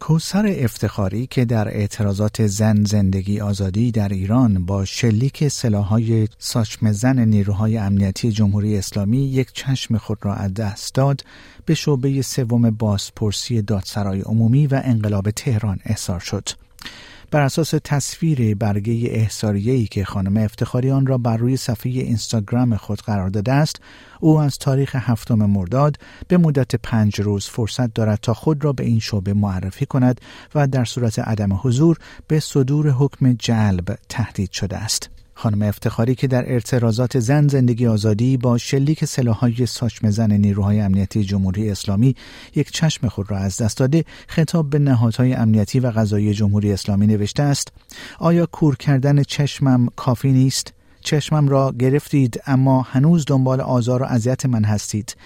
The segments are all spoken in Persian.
کوثر افتخاری که در اعتراضات زن، زندگی، آزادی در ایران با شلیک سلاح‌های ساچمه زن نیروهای امنیتی جمهوری اسلامی یک چشم خود را از دست داد، به شعبه 3 بازپرسی دادسرای عمومی و انقلاب تهران احضار شد. بر اساس تصویر برگه احضاریه‌ای که خانم افتخاری آن را بر روی صفحه اینستاگرام خود قرار داده است، او از تاریخ 7 مرداد به مدت 5 روز فرصت دارد تا خود را به این شعبه معرفی کند و در صورت عدم حضور به صدور حکم جلب تهدید شده است. خانم افتخاری که در اعتراضات زن، زندگی، آزادی با شلیک سلاح‌های ساچمه زن نیروهای امنیتی جمهوری اسلامی یک چشم خود را از دست داده، خطاب به نهادهای امنیتی و قضایی جمهوری اسلامی نوشته است: آیا کور کردن چشمم کافی نیست؟ چشمم را گرفتید اما هنوز دنبال آزار و اذیت من هستید.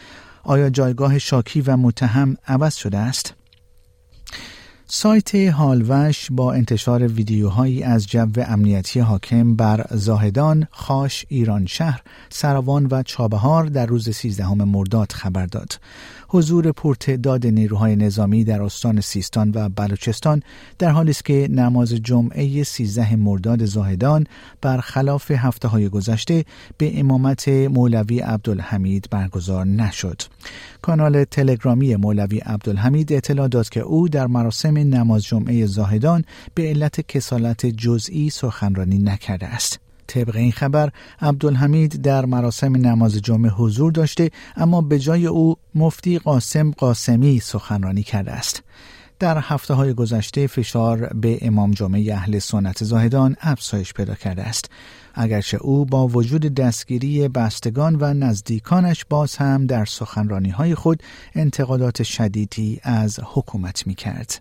آیا جایگاه شاکی و متهم عوض شده است؟ سایت حالوش با انتشار ویدیوهایی از جو امنیتی حاکم بر زاهدان، خاش، ایران شهر، سروان و چابهار در روز 13 مرداد خبر داد. حضور پرتعداد نیروهای نظامی در استان سیستان و بلوچستان در حالی است که نماز جمعه 13 مرداد زاهدان برخلاف هفته‌های گذشته به امامت مولوی عبدالحمید برگزار نشد. کانال تلگرامی مولوی عبدالحمید اطلاع داد که او در مراسم نماز جمعه زاهدان به علت کسالت جزئی سخنرانی نکرده است. طبق این خبر عبدالحمید در مراسم نماز جمعه حضور داشته، اما به جای او مفتی قاسم قاسمی سخنرانی کرده است. در هفته‌های گذشته فشار به امام جمعه اهل سنت زاهدان افزایش پیدا کرده است، اگرچه او با وجود دستگیری بستگان و نزدیکانش باز هم در سخنرانی‌های خود انتقادات شدیدی از حکومت می‌کرد.